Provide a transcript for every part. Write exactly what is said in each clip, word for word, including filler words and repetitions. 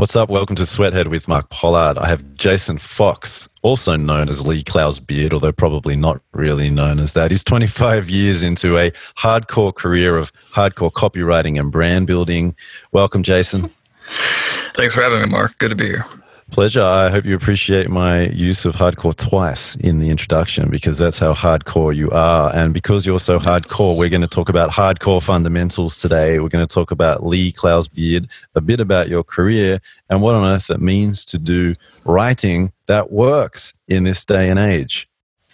What's up? Welcome to Sweathead with Mark Pollard. I have Jason Fox, also known as Lee Clow's Beard, although probably not really known as that. He's twenty-five years into a hardcore career of hardcore copywriting and brand building. Welcome, Jason. Thanks for having me, Mark. Good to be here. Pleasure. I hope you appreciate my use of hardcore twice in the introduction because that's how hardcore you are. And because you're so hardcore, we're going to talk about hardcore fundamentals today. We're going to talk about Lee Clow's Beard, a bit about your career and what on earth it means to do writing that works in this day and age.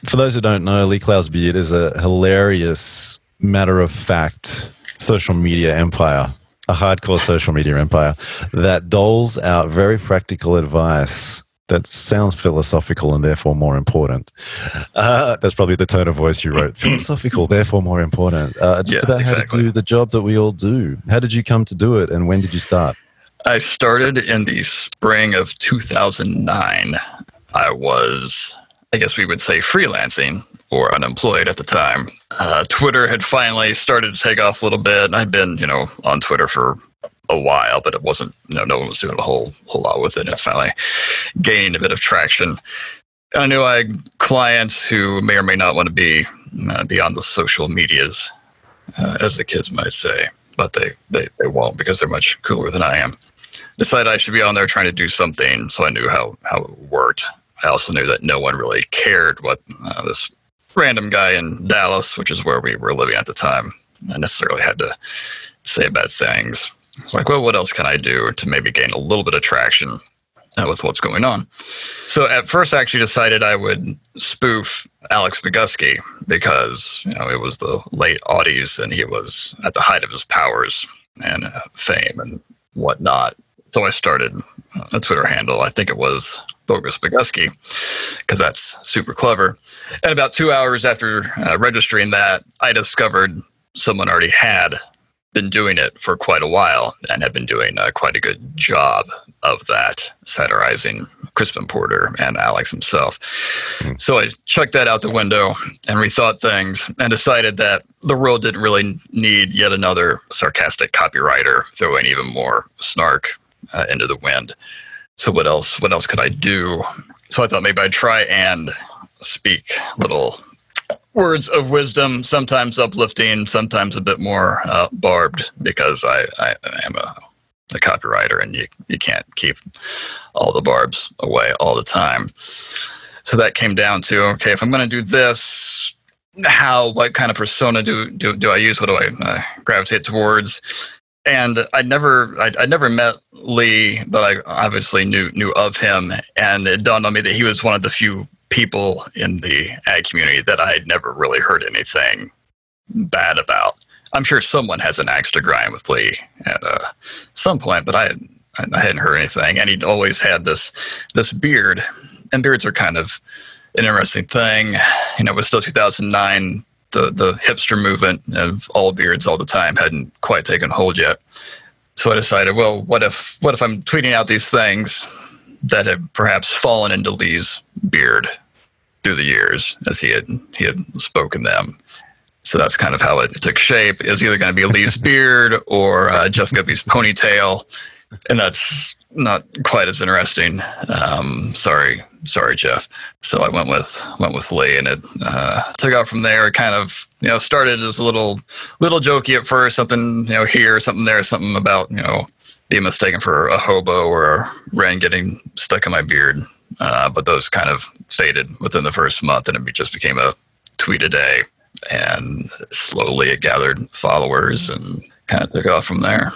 For those who don't know, Lee Clow's Beard is a hilarious, matter-of-fact social media empire. A hardcore social media empire that doles out very practical advice that sounds philosophical and therefore more important. Uh, that's probably the tone of voice you wrote. Philosophical, therefore more important. Uh, just yeah, about exactly. How to do the job that we all do. How did you come to do it and when did you start? I started in the spring of two thousand nine. I was, I guess we would say, freelancing or unemployed at the time. Uh, Twitter had finally started to take off a little bit. I'd been, you know, on Twitter for a while, but it wasn't, you know, no one was doing a whole whole lot with it. It's finally gained a bit of traction. And I knew I had clients who may or may not want to be uh, beyond the social medias, uh, as the kids might say, but they, they, they won't because they're much cooler than I am. Decided I should be on there trying to do something, so I knew how, how it worked. I also knew that no one really cared what uh, this random guy in Dallas, which is where we were living at the time, I necessarily had to say bad things. It's like, well, what else can I do to maybe gain a little bit of traction uh, with what's going on? So at first, I actually decided I would spoof Alex Bogusky because, you know, it was the late aughties and he was at the height of his powers and uh, fame and whatnot. So I started a Twitter handle. I think it was Bogus Bogusky, because that's super clever. And about two hours after uh, registering that, I discovered someone already had been doing it for quite a while and had been doing uh, quite a good job of that, satirizing Crispin Porter and Alex himself. Mm. So I chucked that out the window and rethought things and decided that the world didn't really need yet another sarcastic copywriter throwing even more snark uh, into the wind. So what else? What else could I do? So I thought maybe I'd try and speak little words of wisdom, sometimes uplifting, sometimes a bit more uh, barbed, because I, I am a, a copywriter and you, you can't keep all the barbs away all the time. So that came down to, okay, if I'm going to do this, how, what kind of persona do do, do I use? What do I uh, gravitate towards? And I never, I, I never met Lee, but I obviously knew knew of him, and it dawned on me that he was one of the few people in the ad community that I had never really heard anything bad about. I'm sure someone has an axe to grind with Lee at uh, some point, but I, I hadn't heard anything, and he'd always had this this beard, and beards are kind of an interesting thing. You know, it was still two thousand nine. The, the hipster movement of all beards all the time hadn't quite taken hold yet. So I decided, well, what if what if I'm tweeting out these things that have perhaps fallen into Lee's beard through the years as he had he had spoken them? So that's kind of how it took shape. It was either going to be Lee's beard or uh, Jeff Guppy's ponytail, and that's not quite as interesting. Um, sorry. Sorry, Jeff. So I went with went with Lee, and it uh, took out from there. It kind of, you know, started as a little little jokey at first, something, you know, here, something there, something about, you know, being mistaken for a hobo or a wren getting stuck in my beard. Uh, but those kind of faded within the first month, and it just became a tweet a day. And slowly it gathered followers and kind of took off from there.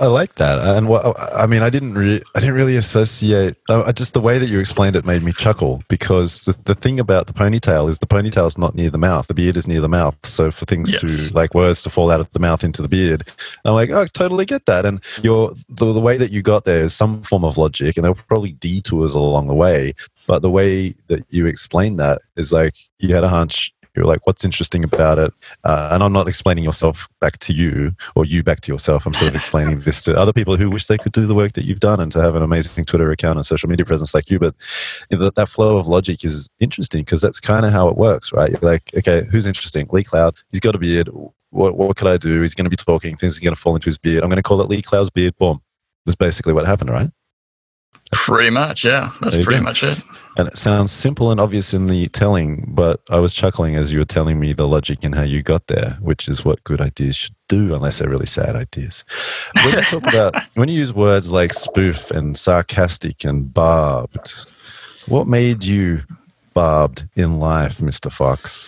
I like that, and what, I mean, I didn't, re- I didn't really associate. Uh, just the way that you explained it made me chuckle because the, the thing about the ponytail is the ponytail is not near the mouth; the beard is near the mouth. So for things yes. to like words to fall out of the mouth into the beard, I'm like, oh, I totally get that. And your the, the way that you got there is some form of logic, and there were probably detours along the way. But the way that you explained that is like you had a hunch. You're like, what's interesting about it? Uh, and I'm not explaining yourself back to you or you back to yourself. I'm sort of explaining this to other people who wish they could do the work that you've done and to have an amazing Twitter account and social media presence like you. But that, that flow of logic is interesting because that's kind of how it works, right? You're like, okay, who's interesting? Lee Clow. He's got a beard. What, what could I do? He's going to be talking. Things are going to fall into his beard. I'm going to call it Lee Clow's Beard. Boom. That's basically what happened, right? Pretty much, yeah. That's pretty go. much it. And it sounds simple and obvious in the telling, but I was chuckling as you were telling me the logic and how you got there, which is what good ideas should do, unless they're really sad ideas. When you talk about, when you use words like spoof and sarcastic and barbed, what made you barbed in life, Mister Fox?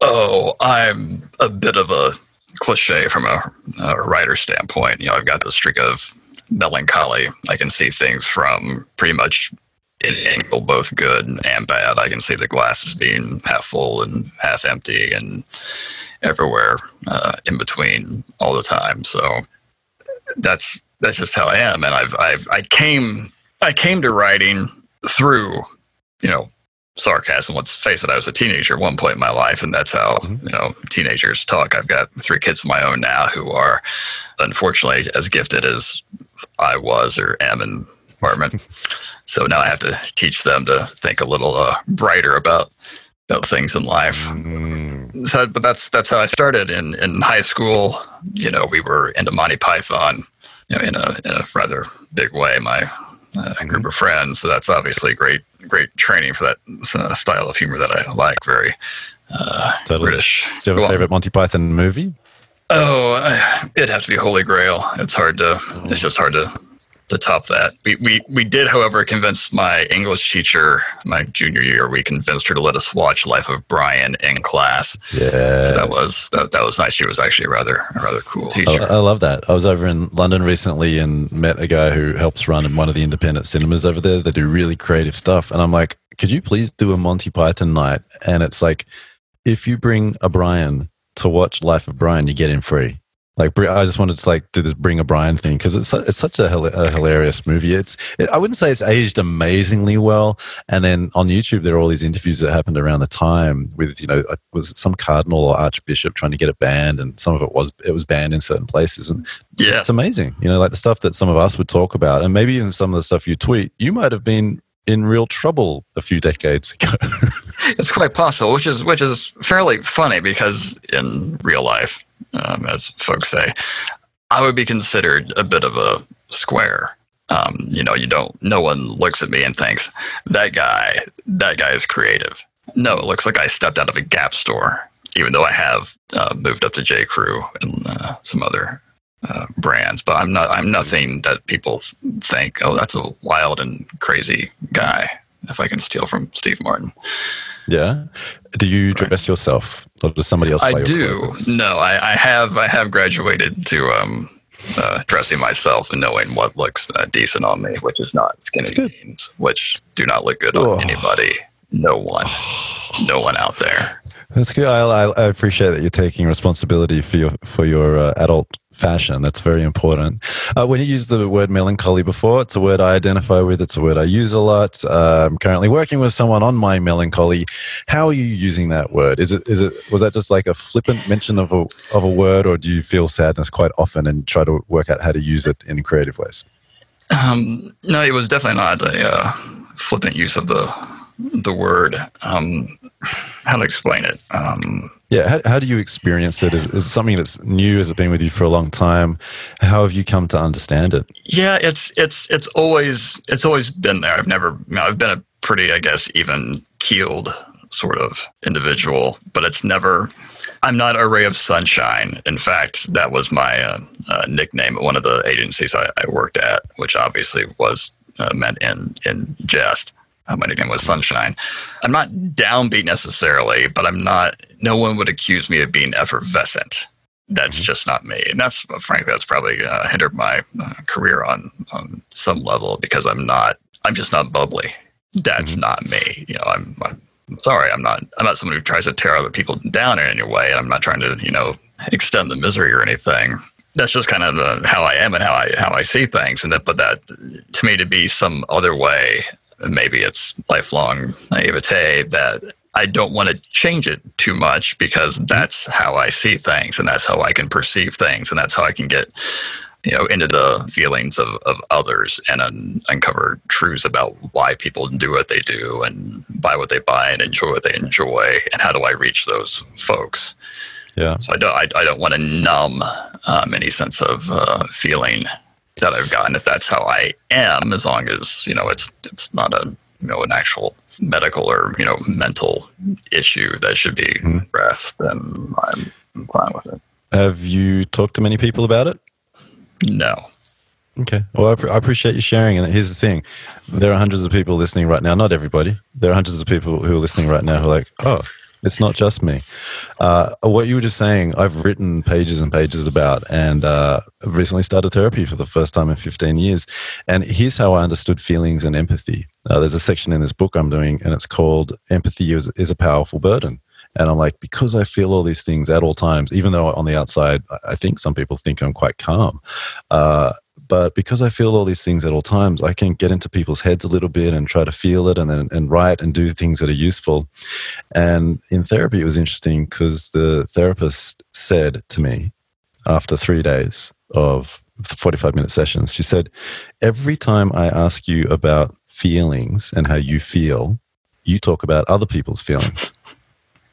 Oh, I'm a bit of a cliche from a, a writer standpoint. You know, I've got this streak of melancholy. I can see things from pretty much any angle, both good and bad. I can see the glass as being half full and half empty and everywhere uh, in between all the time. So that's that's just how I am. And I've I've I came I came to writing through, you know, sarcasm. Let's face it, I was a teenager at one point in my life, and that's how, you know, teenagers talk. I've got three kids of my own now who are unfortunately as gifted as I was or am in the department. So now I have to teach them to think a little uh, brighter about, about things in life. Mm-hmm. So, but that's that's how I started in in high school. You know, we were into Monty Python, you know, in a in a rather big way. My Uh, a group of friends, so that's obviously great, great training for that uh, style of humor that I like. Very uh, totally. British. Do you have Go a favorite on. Monty Python movie? Oh, uh, it'd have to be Holy Grail. It's hard to, oh. it's just hard to, to top that. We, we we did, however, convince my English teacher my junior year. We convinced her to let us watch Life of Brian in class. Yeah, so that was that, that was nice. She was actually a rather a rather cool teacher. I, I love that. I was over in London recently and met a guy who helps run one of the independent cinemas over there. They do really creative stuff, and I'm like, could you please do a Monty Python night? And it's like, if you bring a Brian to watch Life of Brian, you get in free. Like, I just wanted to like do this Bring a Brian thing because it's it's such a, a hilarious movie. It's it, I wouldn't say it's aged amazingly well. And then on YouTube, there are all these interviews that happened around the time with, you know, was it some cardinal or archbishop trying to get it banned, and some of it was it was banned in certain places. And yeah, it's amazing, you know, like the stuff that some of us would talk about, and maybe even some of the stuff you tweet. You might have been in real trouble a few decades ago. It's quite possible, which is which is fairly funny because in real life, Um, as folks say, I would be considered a bit of a square. Um, you know, you don't. No one looks at me and thinks that guy. That guy is creative. No, it looks like I stepped out of a Gap store, even though I have uh, moved up to J. Crew and uh, some other uh, brands. But I'm not. I'm nothing that people think, oh, that's a wild and crazy guy. If I can steal from Steve Martin. Yeah. Do you dress yourself, or does somebody else buy your clothes? I do. No, I, I have I have graduated to um, uh, dressing myself and knowing what looks uh, decent on me, which is not skinny jeans, which do not look good oh. on anybody. No one. No one out there. That's good. I, I appreciate that you're taking responsibility for your for your uh, adult fashion. That's very important. Uh, when you used the word melancholy before, it's a word I identify with. It's a word I use a lot. Uh, I'm currently working with someone on my melancholy. How are you using that word? Is it is it was that just like a flippant mention of a of a word, or do you feel sadness quite often and try to work out how to use it in creative ways? Um, no, it was definitely not a uh, flippant use of the the word. Um, how to explain it? Um, yeah, how, how do you experience it? Is, is it something that's new? Has it been with you for a long time? How have you come to understand it? Yeah, it's it's it's always it's always been there. I've never you know, I've been a pretty, I guess, even keeled sort of individual, but it's never. I'm not a ray of sunshine. In fact, that was my uh, uh, nickname at one of the agencies I, I worked at, which obviously was uh, meant in in jest. My nickname was Sunshine. I'm not downbeat necessarily, but I'm not, no one would accuse me of being effervescent. That's just not me. And that's, frankly, that's probably uh, hindered my uh, career on, on some level because I'm not, I'm just not bubbly. That's mm-hmm. not me. You know, I'm, I'm sorry. I'm not, I'm not someone who tries to tear other people down in any way. And I'm not trying to, you know, extend the misery or anything. That's just kind of uh, how I am and how I, how I see things. And that, but that to me to be some other way, maybe it's lifelong naivete that I don't want to change it too much because that's how I see things and that's how I can perceive things and that's how I can get, you know, into the feelings of, of others and un- uncover truths about why people do what they do and buy what they buy and enjoy what they enjoy and how do I reach those folks. Yeah. So I don't, I, I don't want to numb um, any sense of uh, feeling. that I've gotten, if that's how I am, as long as, you know, it's it's not a, you know, an actual medical or, you know, mental issue that should be mm-hmm. addressed, then I'm, I'm fine with it. Have you talked to many people about it? No. Okay. Well, I, pr- I appreciate you sharing. And here's the thing. There are hundreds of people listening right now. Not everybody. There are hundreds of people who are listening right now who are like, oh, it's not just me. Uh, what you were just saying, I've written pages and pages about, and uh, I've recently started therapy for the first time in fifteen years. And here's how I understood feelings and empathy. Uh, there's a section in this book I'm doing, and it's called Empathy is, is a Powerful Burden. And I'm like, because I feel all these things at all times, even though on the outside, I think some people think I'm quite calm. Uh, but because I feel all these things at all times, I can get into people's heads a little bit and try to feel it and then and write and do things that are useful. And in therapy, it was interesting because the therapist said to me after three days of forty-five minute sessions, she said, every time I ask you about feelings and how you feel, you talk about other people's feelings.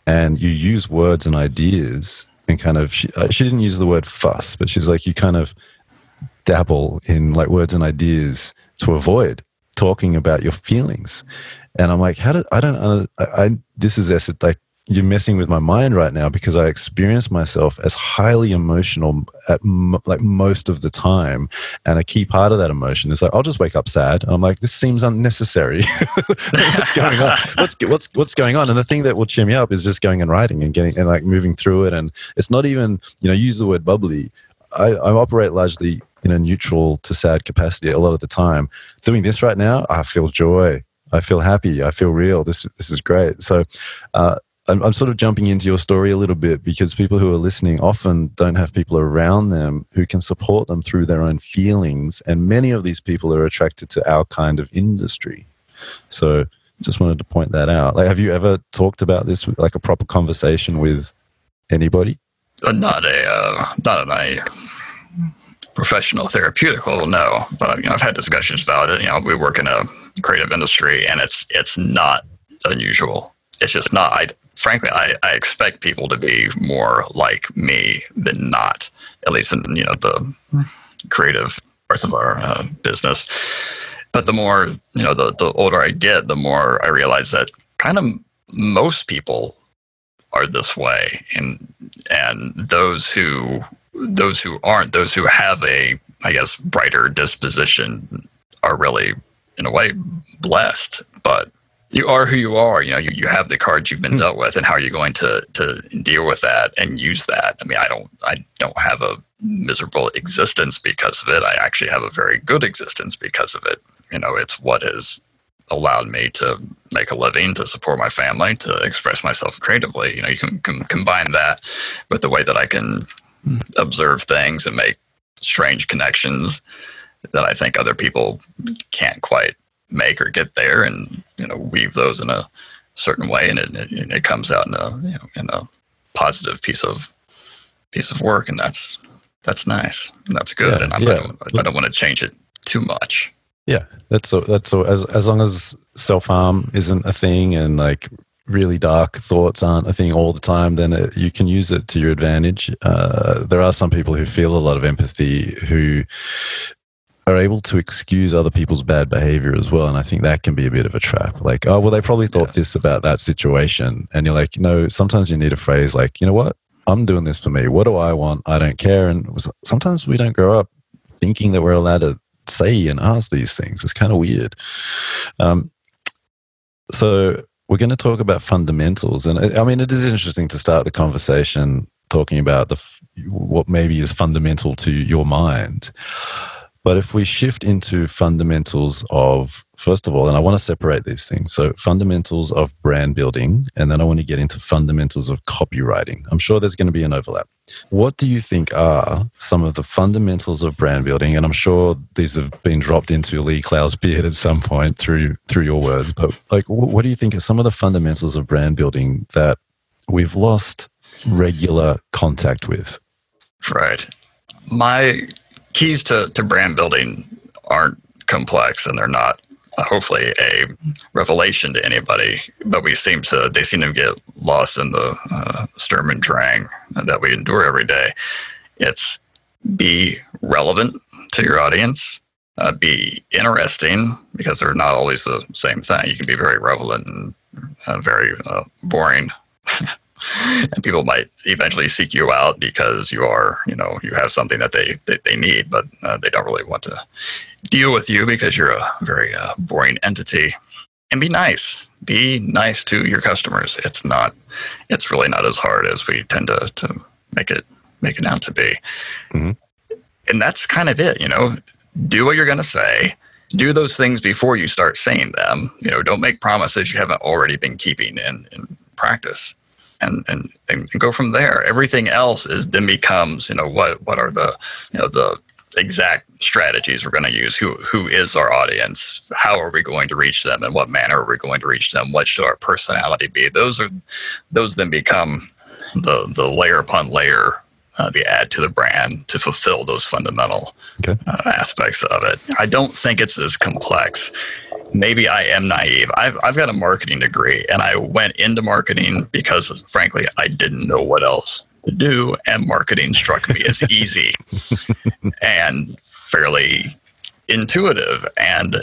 And you use words and ideas and kind of, she, she didn't use the word fuss, but she's like, you kind of dabble in like words and ideas to avoid talking about your feelings. And I'm like, how do, I don't, uh, I, I, this is like, you're messing with my mind right now, because I experience myself as highly emotional at m- like most of the time. And a key part of that emotion is like, I'll just wake up sad. And I'm like, this seems unnecessary. What's going on? What's, what's, what's going on? And the thing that will cheer me up is just going and writing and getting and like moving through it. And it's not even, you know, use the word bubbly. I, I operate largely in a neutral to sad capacity a lot of the time. Doing this right now, I feel joy. I feel happy. I feel real. This, this is great. So, uh, I'm, I'm sort of jumping into your story a little bit because people who are listening often don't have people around them who can support them through their own feelings. And many of these people are attracted to our kind of industry. So just wanted to point that out. Like, have you ever talked about this, like a proper conversation with anybody? Not a, uh, not a professional therapeutical, no. But you know, I've had discussions about it. You know, we work in a creative industry and it's, it's not unusual. It's just not, I, frankly, I, I expect people to be more like me than not, at least in, you know, the creative part of our uh, business. But the more, you know, the, the older I get, the more I realize that kind of most people are this way. And, and those who, those who aren't, those who have a, I guess, brighter disposition are really, in a way, blessed. But you are who you are. You know, you, you have the cards you've been dealt with, and how are you going to, to deal with that and use that? I mean, I don't I don't have a miserable existence because of it. I actually have a very good existence because of it. You know, it's what has allowed me to make a living, to support my family, to express myself creatively. You know, you can, can combine that with the way that I can observe things and make strange connections that I think other people can't quite make or get there, and you know, weave those in a certain way, and it, it, it comes out in a, you know, in a positive piece of piece of work, and that's that's nice, and that's good, yeah, and I'm, yeah. I don't, I don't want to change it too much. Yeah, that's so. That's so. As as long as self harm isn't a thing, and like really dark thoughts aren't a thing all the time, then it, you can use it to your advantage. Uh, there are some people who feel a lot of empathy who are able to excuse other people's bad behavior as well. And I think that can be a bit of a trap. Like, oh, well, they probably thought yeah. this about that situation. And you're like, no, sometimes you need a phrase like, you know what? I'm doing this for me. What do I want? I don't care. And sometimes we don't grow up thinking that we're allowed to say and ask these things. It's kind of weird. Um, so we're going to talk about fundamentals. And I mean, it is interesting to start the conversation talking about the what maybe is fundamental to your mind. But if we shift into fundamentals of, first of all, and I want to separate these things. So fundamentals of brand building, and then I want to get into fundamentals of copywriting. I'm sure there's going to be an overlap. What do you think are some of the fundamentals of brand building? And I'm sure these have been dropped into Lee Clow's beard at some point through through your words. But like, what do you think are some of the fundamentals of brand building that we've lost regular contact with? Right. My keys to, to brand building aren't complex, and they're not uh, hopefully a revelation to anybody, but we seem to, they seem to get lost in the uh, Sturm und Drang that we endure every day. It's be relevant to your audience, uh, be interesting, because they're not always the same thing. You can be very relevant and uh, very uh, boring. And people might eventually seek you out because you are, you know, you have something that they they, they need, but uh, they don't really want to deal with you because you're a very uh, boring entity. And be nice. Be nice to your customers. It's not, it's really not as hard as we tend to, to make it make it out to be. Mm-hmm. And that's kind of it, you know. Do what you're going to say. Do those things before you start saying them. You know, don't make promises you haven't already been keeping in, in practice. And, and and go from there. Everything else is then becomes, you know, what what are the, you know, the exact strategies we're going to use? Who who is our audience? How are we going to reach them? In what manner are we going to reach them? What should our personality be? Those are those then become the the layer upon layer, uh, the add to the brand to fulfill those fundamental okay. uh, aspects of it. I don't think it's as complex. Maybe I am naive. I've I've got a marketing degree, and I went into marketing because, frankly, I didn't know what else to do, and marketing struck me as easy and fairly intuitive. And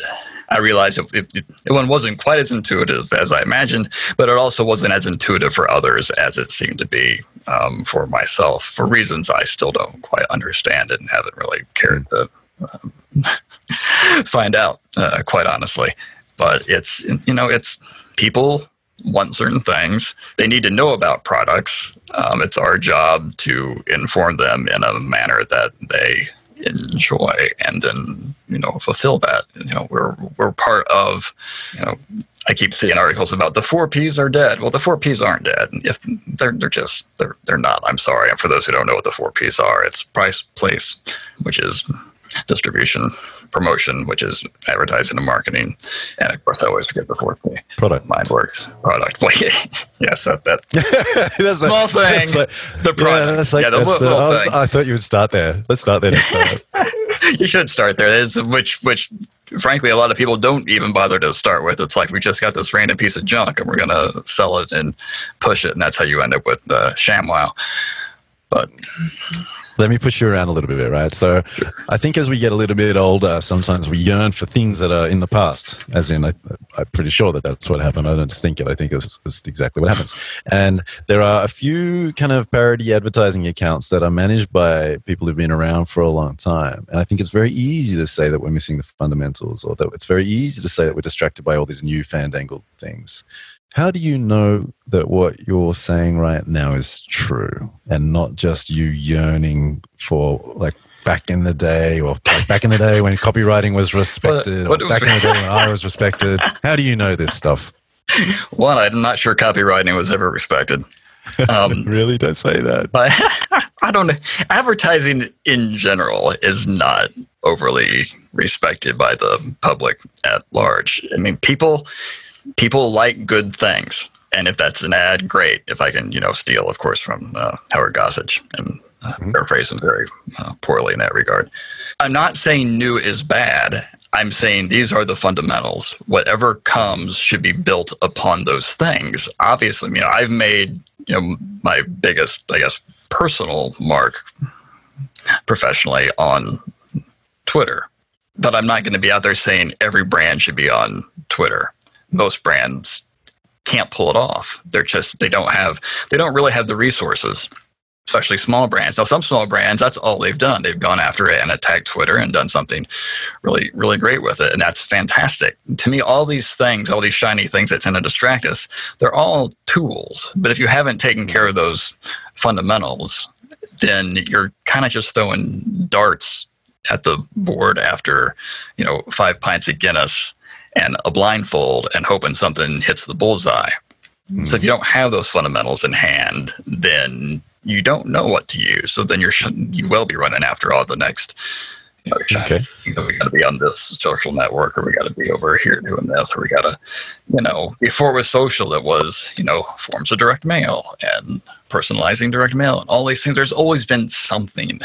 I realized it, it, it wasn't quite as intuitive as I imagined, but it also wasn't as intuitive for others as it seemed to be um, for myself, for reasons I still don't quite understand and haven't really cared to um, find out, uh, quite honestly. But it's, you know, it's people want certain things. They need to know about products. Um, it's our job to inform them in a manner that they enjoy, and then, you know, fulfill that. You know, we're we're part of, you know, I keep seeing articles about the four P's are dead. Well, the four P's aren't dead. If they're they're just they're they're not. I'm sorry. And for those who don't know what the four P's are, it's price, place, which is distribution, promotion, which is advertising and marketing, and of course I always forget the fourth P. Product. Mine works. Product. Yes, that that that's small like, thing. That's like, the product. Yeah, that's like, yeah, the that's little, little thing. I thought you would start there. Let's start there next time. You should start there. It's, which, which, frankly, a lot of people don't even bother to start with. It's like, we just got this random piece of junk, and we're gonna sell it and push it, and that's how you end up with the uh, ShamWow. But let me push you around a little bit, right? So sure. I think as we get a little bit older, sometimes we yearn for things that are in the past. As in, I, I'm pretty sure that that's what happened. I don't just think it. I think it's, it's exactly what happens. And there are a few kind of parody advertising accounts that are managed by people who've been around for a long time. And I think it's very easy to say that we're missing the fundamentals, or that it's very easy to say that we're distracted by all these new fandangled things. How do you know that what you're saying right now is true, and not just you yearning for, like, back in the day, or like back in the day when copywriting was respected, what, what, or back in the day when I was respected? How do you know this stuff? One, I'm not sure copywriting was ever respected. Um, really? Don't say that. But I don't know. Advertising in general is not overly respected by the public at large. I mean, people... People like good things, and if that's an ad, great. If I can, you know, steal, of course, from uh, Howard Gossage, and uh, mm-hmm. paraphrase him very uh, poorly in that regard. I'm not saying new is bad. I'm saying these are the fundamentals. Whatever comes should be built upon those things. Obviously, you know, I've made, you know, my biggest, I guess, personal mark professionally on Twitter, but I'm not going to be out there saying every brand should be on Twitter. Most brands can't pull it off. They're just, they don't have, they don't really have the resources, especially small brands. Now, some small brands, that's all they've done. They've gone after it and attacked Twitter and done something really, really great with it. And that's fantastic. To me, all these things, all these shiny things that tend to distract us, they're all tools. But if you haven't taken care of those fundamentals, then you're kind of just throwing darts at the board after, you know, five pints of Guinness and a blindfold, and hoping something hits the bullseye. Mm-hmm. So if you don't have those fundamentals in hand, then you don't know what to use. So then you're you will be running after all the next, you know, okay. You know, we got to be on this social network, or we got to be over here doing this, or we got to, you know, before it was social, it was, you know, forms of direct mail and personalizing direct mail and all these things. There's always been something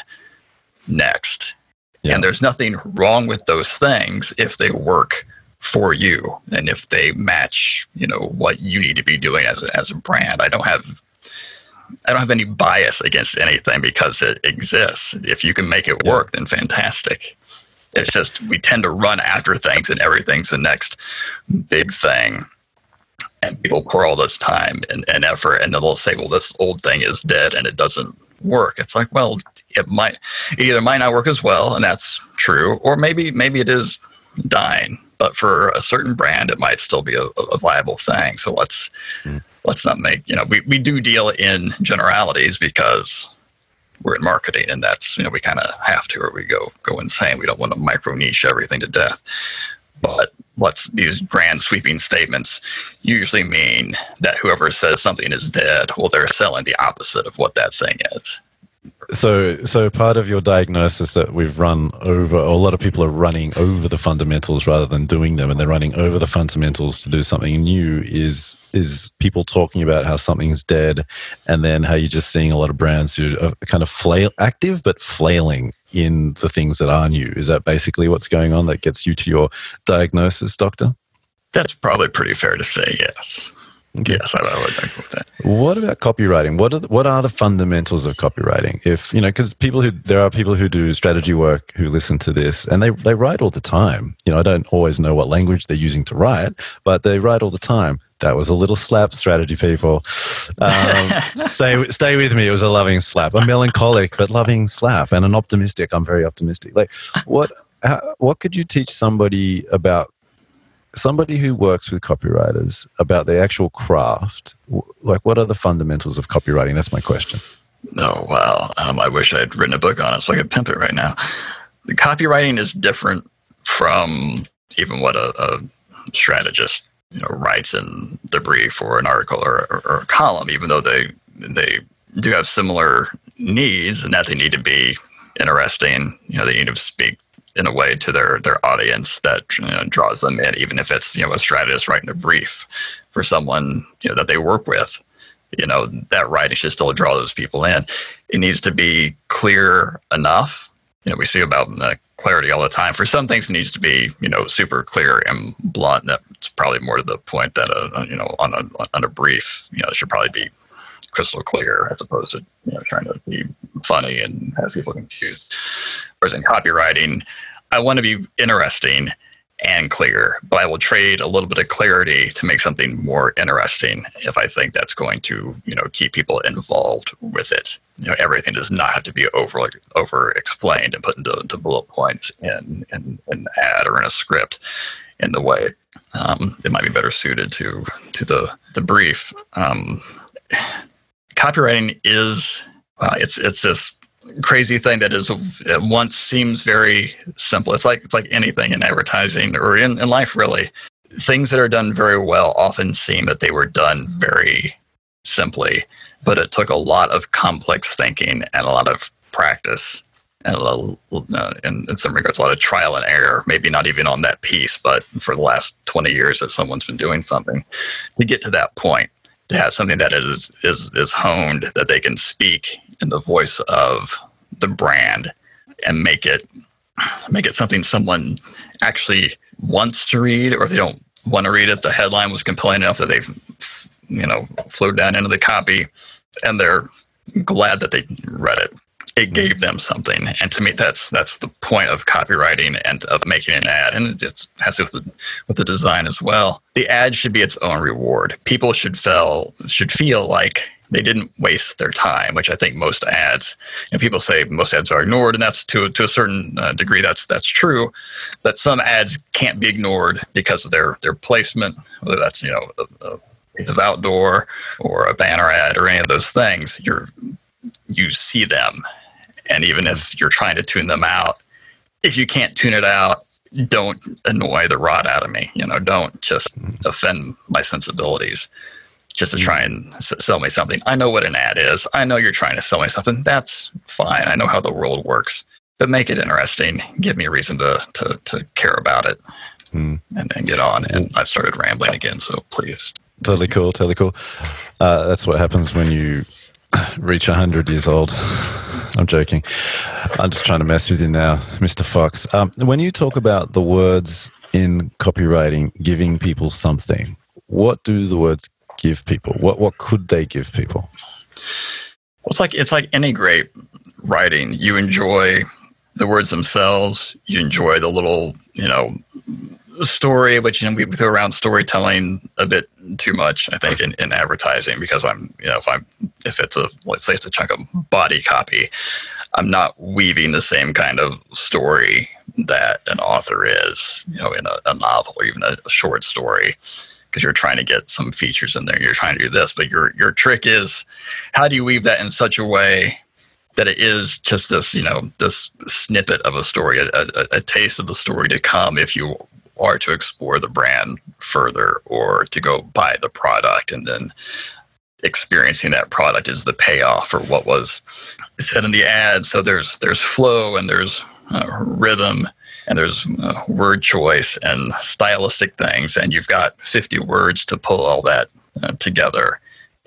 next. Yeah. And there's nothing wrong with those things if they work for you, and if they match, you know, what you need to be doing as a, as a brand. I don't have, I don't have any bias against anything because it exists. If you can make it work, then fantastic. It's just we tend to run after things, and everything's the next big thing. And people pour all this time and, and effort, and then they'll say, well, this old thing is dead and it doesn't work. It's like, well, it might it either might not work as well, and that's true, or maybe maybe it is dying. But for a certain brand, it might still be a, a viable thing. So let's mm. let's not make, you know, we, we do deal in generalities because we're in marketing, and that's, you know, we kind of have to, or we go go insane. We don't want to micro niche everything to death. But what's these grand sweeping statements usually mean that whoever says something is dead, well, they're selling the opposite of what that thing is. So, so part of your diagnosis that we've run over, a lot of people are running over the fundamentals rather than doing them, and they're running over the fundamentals to do something new. Is is people talking about how something's dead, and then how you're just seeing a lot of brands who are kind of flail active but flailing in the things that are new. Is that basically what's going on that gets you to your diagnosis, Doctor? That's probably pretty fair to say. Yes. Okay. Yes, I would agree with that. What about copywriting? What are the, what are the fundamentals of copywriting? If you know, because people who there are people who do strategy work who listen to this, and they they write all the time. You know, I don't always know what language they're using to write, but they write all the time. That was a little slap, strategy people. Um, stay stay with me. It was a loving slap, a melancholic but loving slap, and an optimistic. I'm very optimistic. Like what how, what could you teach somebody about? Somebody who works with copywriters about their actual craft, like what are the fundamentals of copywriting? That's my question. Oh, wow. Um, I wish I had written a book on it so I could pimp it right now. The copywriting is different from even what a, a strategist, you know, writes in the brief or an article or, or, or a column, even though they they do have similar needs and that they need to be interesting. You know, they need to speak in a way to their their audience that, you know, draws them in, even if it's, you know, a strategist writing a brief for someone, you know, that they work with. You know, that writing should still draw those people in. It needs to be clear enough. You know, we speak about uh, clarity all the time. For some things, it needs to be, you know, super clear and blunt. That's probably more to the point that a, you know, on a on a brief, you know, it should probably be crystal clear as opposed to, you know, trying to be funny and have people confused. Whereas in copywriting, I want to be interesting and clear, but I will trade a little bit of clarity to make something more interesting if I think that's going to, you know, keep people involved with it. You know, everything does not have to be over over explained and put into, into bullet points in an ad or in a script. In the way, um, it might be better suited to to the the brief. Um, Copywriting is uh, it's it's this crazy thing that is at once seems very simple. It's like it's like anything in advertising or in, in life, really. Things that are done very well often seem that they were done very simply, but it took a lot of complex thinking and a lot of practice and a little, uh, in, in some regards, a lot of trial and error. Maybe not even on that piece, but for the last twenty years that someone's been doing something to get to that point. To have something that is is is honed, that they can speak in the voice of the brand and make it make it something someone actually wants to read, or if they don't want to read it, the headline was compelling enough that they've, you know, flowed down into the copy and they're glad that they read it. It gave them something. And to me, that's that's the point of copywriting and of making an ad. And it has to do with the, with the design as well. The ad should be its own reward. People should feel, should feel like they didn't waste their time, which I think most ads, and people say most ads are ignored, and that's to, to a certain uh, degree, that's that's true. But some ads can't be ignored because of their, their placement, whether that's, you know, a, a piece of outdoor or a banner ad or any of those things. You're you see them. And even if you're trying to tune them out, if you can't tune it out, don't annoy the rot out of me. You know, don't just offend my sensibilities just to try and s- sell me something. I know what an ad is. I know you're trying to sell me something. That's fine. I know how the world works. But make it interesting. Give me a reason to to, to care about it. Mm. And then get on. And I've started rambling again, so please. Totally cool, totally cool. Uh, that's what happens when you reach one hundred years old. I'm joking. I'm just trying to mess with you now, Mister Fox. Um, when you talk about the words in copywriting giving people something, what do the words give people? What what could they give people? Well, it's like it's like any great writing. You enjoy the words themselves. You enjoy the little, you know, story, which, you know, we throw around storytelling a bit too much, I think, in, in advertising, because I'm, you know, if I'm, if it's a, let's say it's a chunk of body copy, I'm not weaving the same kind of story that an author is, you know, in a, a novel or even a, a short story, because you're trying to get some features in there. You're trying to do this, but your, your trick is, how do you weave that in such a way that it is just this, you know, this snippet of a story, a, a, a taste of the story to come if you are to explore the brand further or to go buy the product, and then experiencing that product is the payoff for what was said in the ad. So there's there's flow, and there's uh, rhythm, and there's uh, word choice and stylistic things, and you've got fifty words to pull all that uh, together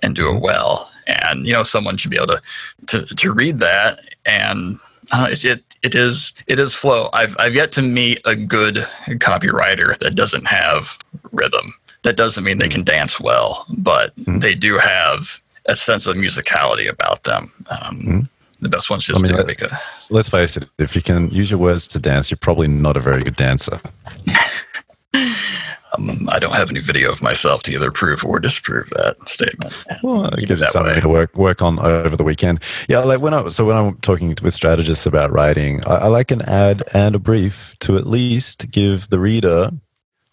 and do it well. And, you know, someone should be able to to, to read that, and uh, it, it it is it is flow. I've I've yet to meet a good copywriter that doesn't have rhythm. That doesn't mean they can dance well, but mm-hmm. they do have a sense of musicality about them. Um, mm-hmm. The best ones just I mean, do it because... Let's face it, if you can use your words to dance, you're probably not a very good dancer. um, I don't have any video of myself to either prove or disprove that statement. Well, it gives you something way. to work work on over the weekend. Yeah, like when I so when I'm talking with strategists about writing, I, I like an ad and a brief to at least give the reader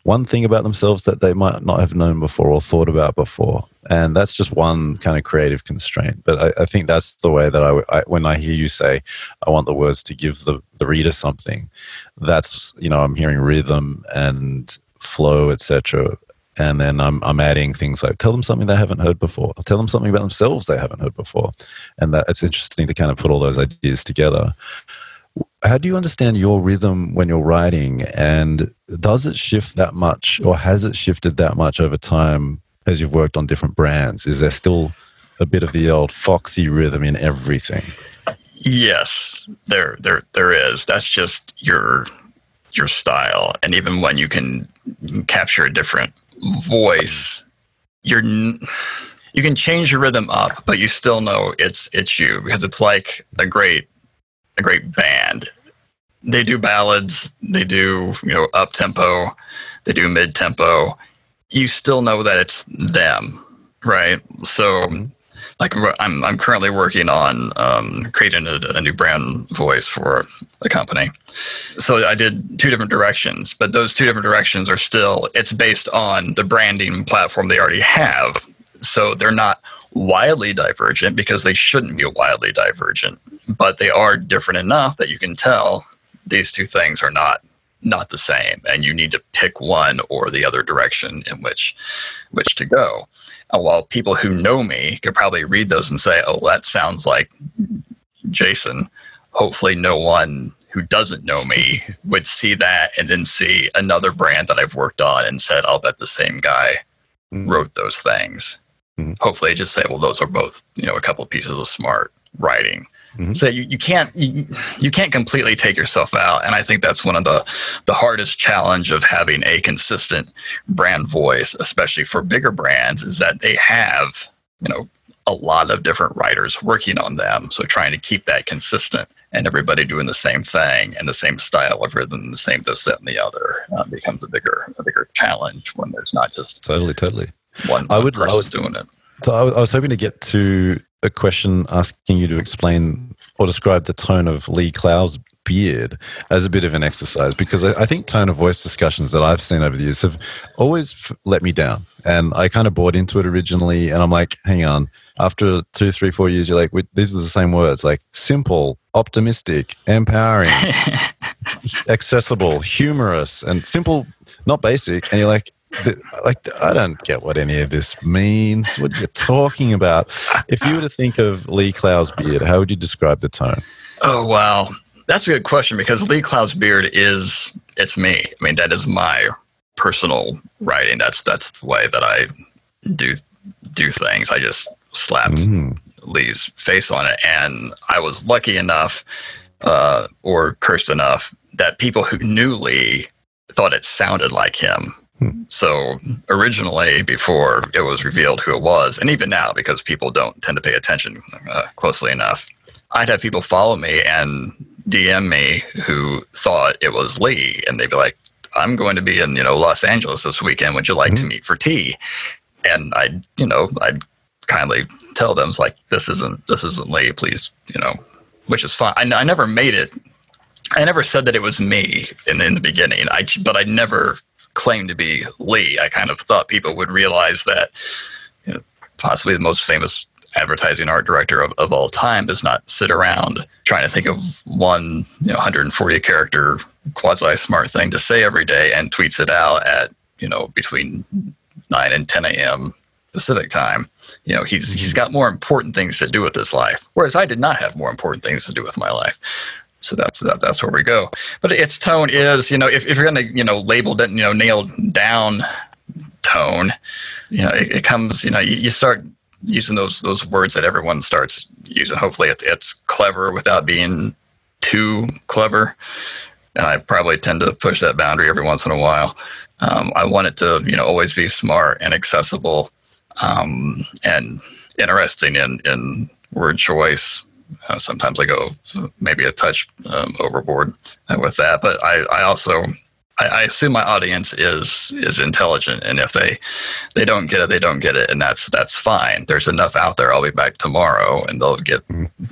one thing about themselves that they might not have known before or thought about before. And that's just one kind of creative constraint. But I, I think that's the way that I, I, when I hear you say, I want the words to give the, the reader something, that's, you know, I'm hearing rhythm and flow, et cetera. And then I'm, I'm adding things like, tell them something they haven't heard before. Tell them something about themselves they haven't heard before. And that it's interesting to kind of put all those ideas together. How do you understand your rhythm when you're writing, and does it shift that much, or has it shifted that much over time as you've worked on different brands? Is there still a bit of the old Foxy rhythm in everything? Yes, there there, there is. That's just your your style. And even when you can capture a different voice, you're... N- you can change your rhythm up, but you still know it's it's you, because it's like a great... a great band. They do ballads, they do, you know, up tempo, they do mid tempo. You still know that it's them, right? So, like, I'm I'm currently working on um, creating a, a new brand voice for a company. So I did two different directions, but those two different directions are still... it's based on the branding platform they already have. So they're not wildly divergent, because they shouldn't be wildly divergent, but they are different enough that you can tell these two things are not not the same, and you need to pick one or the other direction in which which to go. And while people who know me could probably read those and say, oh, that sounds like Jason, hopefully no one who doesn't know me would see that and then see another brand that I've worked on and said, I'll bet the same guy wrote those things. Mm-hmm. Hopefully, just say, well, those are both, you know, a couple of pieces of smart writing. Mm-hmm. So you, you can't you, you can't completely take yourself out, and I think that's one of the the hardest challenge of having a consistent brand voice, especially for bigger brands, is that they have, you know, a lot of different writers working on them. So trying to keep that consistent and everybody doing the same thing and the same style of rhythm, the same this, that, and the other uh, becomes a bigger a bigger challenge when there's not just totally totally. One, I would. I was doing it. So I was hoping to get to a question asking you to explain or describe the tone of Lee Clow's beard as a bit of an exercise, because I, I think tone of voice discussions that I've seen over the years have always f- let me down, and I kind of bought into it originally, and I'm like, hang on. After two, three, four years, you're like, these are the same words, like simple, optimistic, empowering, accessible, humorous, and simple, not basic, and you're like, like, I don't get what any of this means. What are you talking about? If you were to think of Lee Clow's beard, how would you describe the tone? Oh, wow. That's a good question, because Lee Clow's beard is, it's me. I mean, that is my personal writing. That's that's the way that I do do things. I just slapped mm. Lee's face on it. And I was lucky enough uh, or cursed enough that people who knew Lee thought it sounded like him. So originally, before it was revealed who it was, and even now, because people don't tend to pay attention uh, closely enough, I'd have people follow me and D M me who thought it was Lee, and they'd be like, I'm going to be in, you know, Los Angeles this weekend. Would you like mm-hmm. to meet for tea? And I'd, you know, I'd kindly tell them, it's like, this isn't, this isn't Lee, please, you know, which is fine. I, I never made it. I never said that it was me in, in the beginning. I, but I never claimed to be Lee. I kind of thought people would realize that, you know, possibly the most famous advertising art director of, of all time does not sit around trying to think of one, you know, one hundred forty character quasi smart thing to say every day and tweets it out at, you know, between nine and ten a.m. Pacific time. You know, he's he's got more important things to do with his life, whereas I did not have more important things to do with my life. So that's that, that's where we go. But its tone is, you know, if, if you're going to, you know, label it, you know, nailed down tone, you know, it, it comes, you know, you, you start using those those words that everyone starts using. Hopefully it's it's clever without being too clever. And I probably tend to push that boundary every once in a while. Um, I want it to, you know, always be smart and accessible, um, and interesting in, in word choice. Uh, sometimes I go maybe a touch um, overboard with that, but I, I also I, I assume my audience is is intelligent, and if they they don't get it, they don't get it, and that's that's fine. There's enough out there. I'll be back tomorrow, and they'll get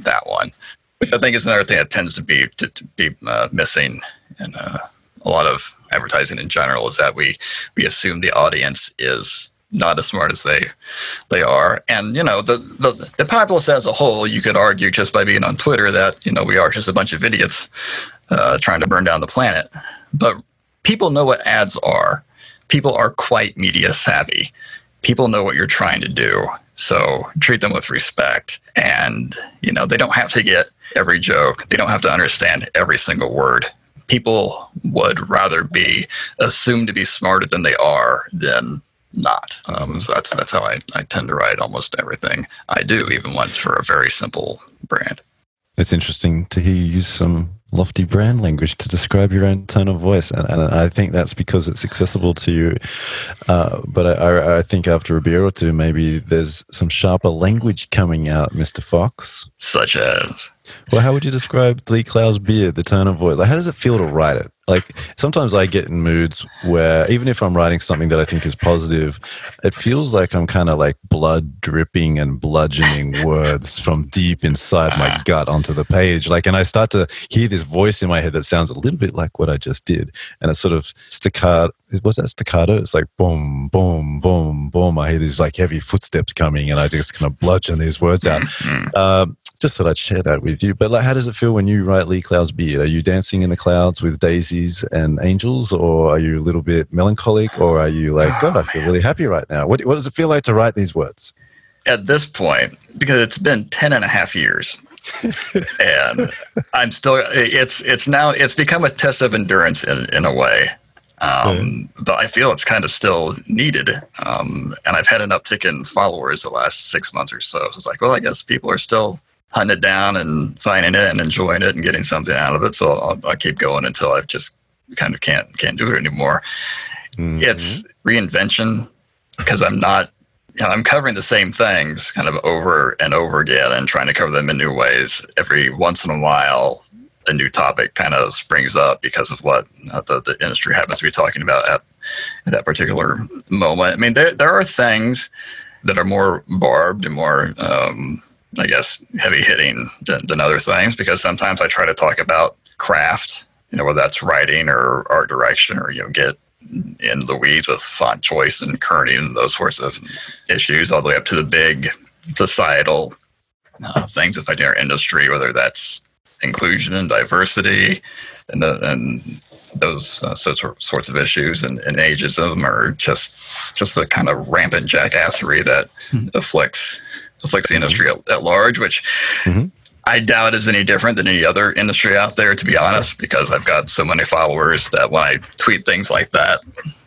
that one, which I think is another thing that tends to be to, to be uh, missing in uh, a lot of advertising in general, is that we we assume the audience is not as smart as they they are. And, you know, the, the, the populace as a whole, you could argue just by being on Twitter that, you know, we are just a bunch of idiots uh, trying to burn down the planet. But people know what ads are. People are quite media savvy. People know what you're trying to do. So treat them with respect. And, you know, they don't have to get every joke. They don't have to understand every single word. People would rather be assumed to be smarter than they are than not. Um, so that's that's how I, I tend to write almost everything I do, even when it's for a very simple brand. It's interesting to hear you use some lofty brand language to describe your own tone of voice, and, and I think that's because it's accessible to you. Uh, but I, I think after a beer or two, maybe there's some sharper language coming out, Mister Fox. Such as? Well, how would you describe Lee Clow's beard, the tone of voice? Like, how does it feel to write it? Like, sometimes I get in moods where, even if I'm writing something that I think is positive, it feels like I'm kind of like blood dripping and bludgeoning words from deep inside my gut onto the page. Like, and I start to hear this voice in my head that sounds a little bit like what I just did. And it's sort of staccato. What's that, staccato? It's like boom, boom, boom, boom. I hear these like heavy footsteps coming, and I just kind of bludgeon these words out. Um, Just thought I'd share that with you. But like, how does it feel when you write Lee Clow's beard? Are you dancing in the clouds with daisies and angels, or are you a little bit melancholic, or are you like, God, oh, I feel man. really happy right now? What, what does it feel like to write these words? At this point, because it's been ten and a half years, and I'm still, it's it's now, it's become a test of endurance in, in a way. Um, yeah. But I feel it's kind of still needed. Um, and I've had an uptick in followers the last six months or so. So it's like, well, I guess people are still hunting it down and finding it and enjoying it and getting something out of it. So I'll, I'll keep going until I just kind of can't can't do it anymore. Mm-hmm. It's reinvention, because I'm not, you know, I'm covering the same things kind of over and over again and trying to cover them in new ways. Every once in a while, a new topic kind of springs up because of what the, the industry happens to be talking about at, at that particular moment. I mean, there there are things that are more barbed and more, um, I guess, heavy hitting than, than other things, because sometimes I try to talk about craft, you know, whether that's writing or art direction, or, you know, get into the weeds with font choice and kerning and those sorts of issues, all the way up to the big societal uh, things affecting our industry, whether that's inclusion and diversity and the, and those uh, sorts, of, sorts of issues, and, and ageism, or just just the kind of rampant jackassery that mm-hmm. afflicts afflicts the industry at, at large, which mm-hmm. I doubt is any different than any other industry out there, to be honest, because I've got so many followers that when I tweet things like that,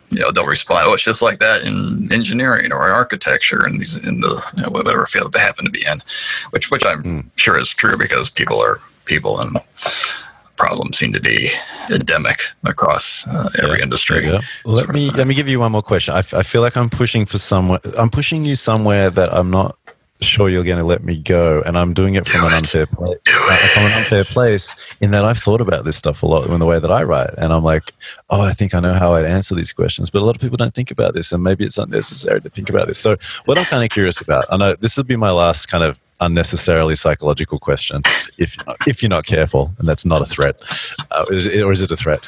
you know, they'll respond, oh, it's just like that in engineering or in architecture and these in the, you know, whatever field they happen to be in, which which I'm mm. sure is true, because people are people and problems seem to be endemic across uh, every yeah, industry. Yeah. Let me let me give you one more question. I, I feel like I'm pushing for somewhere. I'm pushing you somewhere that I'm not sure you're going to let me go, and I'm doing it do from it. an unfair place. Uh, from an unfair place, in that I've thought about this stuff a lot in the way that I write, and I'm like, oh, I think I know how I'd answer these questions, but a lot of people don't think about this, and maybe it's unnecessary to think about this. So, what I'm kind of curious about, I know this would be my last kind of unnecessarily psychological question, if you're not, if you're not careful, and that's not a threat, uh, is it, or is it a threat?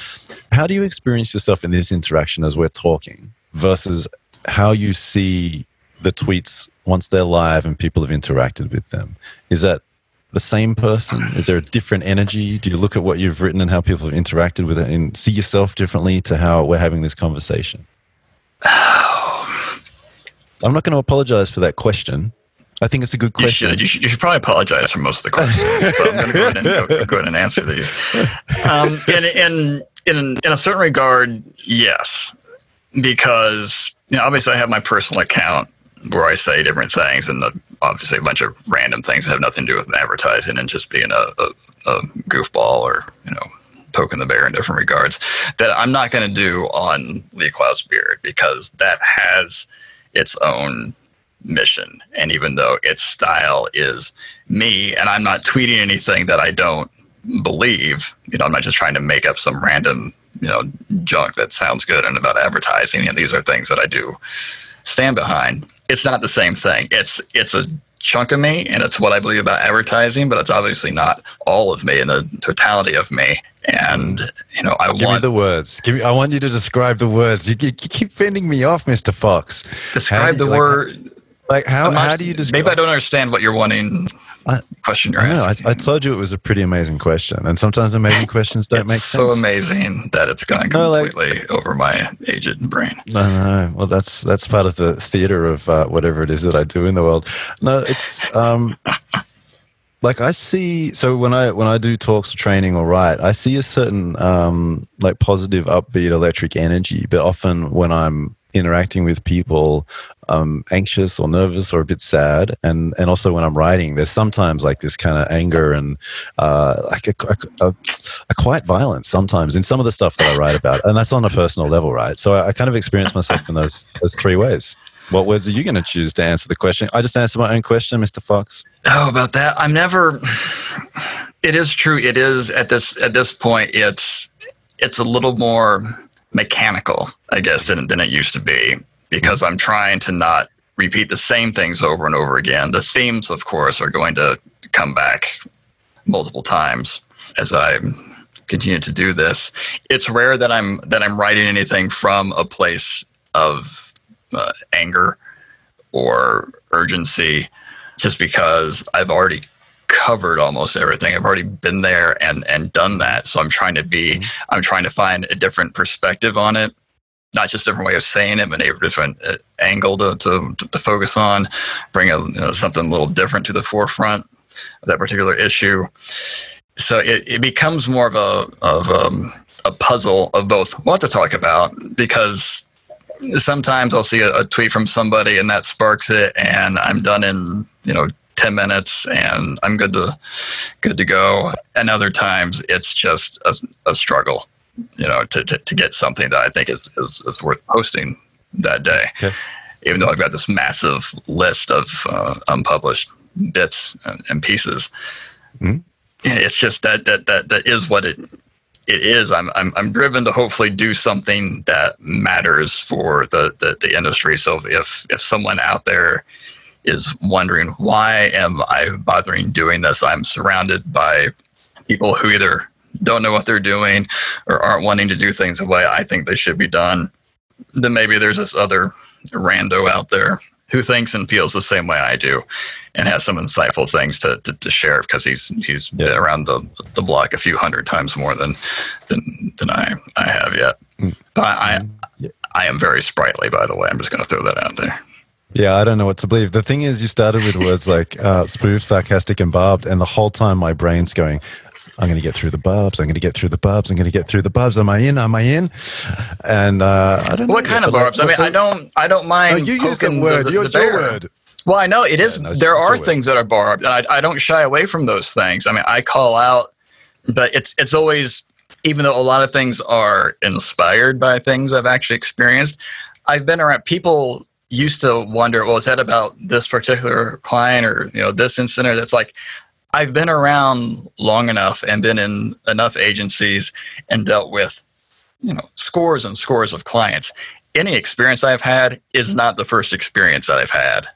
How do you experience yourself in this interaction as we're talking versus how you see the tweets once they're live and people have interacted with them? Is that the same person? Is there a different energy? Do you look at what you've written and how people have interacted with it and see yourself differently to how we're having this conversation? Oh. I'm not going to apologize for that question. I think it's a good question. You should, you should, you should probably apologize for most of the questions, but I'm going to go ahead and, go ahead and answer these. Um, and, and in, in a certain regard, yes, because you know, obviously I have my personal account where I say different things, and the, obviously a bunch of random things that have nothing to do with advertising and just being a, a, a goofball or, you know, poking the bear in different regards, that I'm not going to do on Lee Clow's Beard, because that has its own mission. And even though its style is me, and I'm not tweeting anything that I don't believe, you know, I'm not just trying to make up some random, you know, junk that sounds good and about advertising, and these are things that I do stand behind. It's not the same thing. It's it's a chunk of me, and it's what I believe about advertising, but it's obviously not all of me and the totality of me. And you know, I give want me the words. Give me, I want you to describe the words. You, you keep fending me off, Mister Fox. Describe the like, word. Like how? Not, how do you describe? Maybe I don't understand what you're wanting. I, question you're I asking. Know, I, I told you it was a pretty amazing question, and sometimes amazing questions don't it's make so sense. So amazing that it's gone completely no, like, over my aged brain. No, no, well, that's that's part of the theater of uh, whatever it is that I do in the world. No, it's um, like I see. So when I when I do talks or training or write, I see a certain um, like positive, upbeat, electric energy. But often when I'm interacting with people, um, anxious or nervous or a bit sad, and and also when I'm writing, there's sometimes like this kind of anger and uh, like a, a, a quiet violence sometimes in some of the stuff that I write about, and that's on a personal level, right? So I, I kind of experience myself in those those three ways. What words are you going to choose to answer the question? I just answered my own question, Mister Fox. Oh, about that, I'm never. It is true. It is at this at this point. It's it's a little more mechanical, I guess, than, than it used to be, because I'm trying to not repeat the same things over and over again. The themes, of course, are going to come back multiple times as I continue to do this. It's rare that I'm that I'm writing anything from a place of uh, anger or urgency, just because I've already covered almost everything. I've already been there and and done that. So I'm trying to be, I'm trying to find a different perspective on it, not just a different way of saying it, but a different angle to to, to focus on, bring a, you know, something a little different to the forefront of that particular issue. So it, it becomes more of a of um, a puzzle of both what to talk about, because sometimes I'll see a, a tweet from somebody and that sparks it, and I'm done in, you know, ten minutes, and I'm good to good to go. And other times it's just a, a struggle, you know, to, to, to get something that I think is, is, is worth posting that day. Okay. Even though I've got this massive list of uh, unpublished bits and, and pieces, mm-hmm. It's just that that that that is what it it is. I'm I'm I'm driven to hopefully do something that matters for the the, the industry. So if if someone out there is wondering, why am I bothering doing this? I'm surrounded by people who either don't know what they're doing or aren't wanting to do things the way I think they should be done. Then maybe there's this other rando out there who thinks and feels the same way I do and has some insightful things to, to, to share, because he's he's yeah. been around the, the block a few hundred times more than than, than I, I have yet. Mm. But I, I, I am very sprightly, by the way. I'm just going to throw that out there. Yeah, I don't know what to believe. The thing is, you started with words like uh, spoof, sarcastic, and barbed, and the whole time my brain's going, I'm going to get through the barbs, I'm going to get through the barbs, I'm going to get through the barbs. Am I in? Am I in? And uh, I don't know. What kind of barbs? Like, I mean, I don't I don't mind. No, you use the word. You use your word. Well, I know it is. Yeah, no, there are things that are barbed, and I, I don't shy away from those things. I mean, I call out, but it's it's always, even though a lot of things are inspired by things I've actually experienced, I've been around people used to wonder, well, is that about this particular client or, you know, this incident? That's like, I've been around long enough and been in enough agencies and dealt with, you know, scores and scores of clients. Any experience I've had is not the first experience that I've had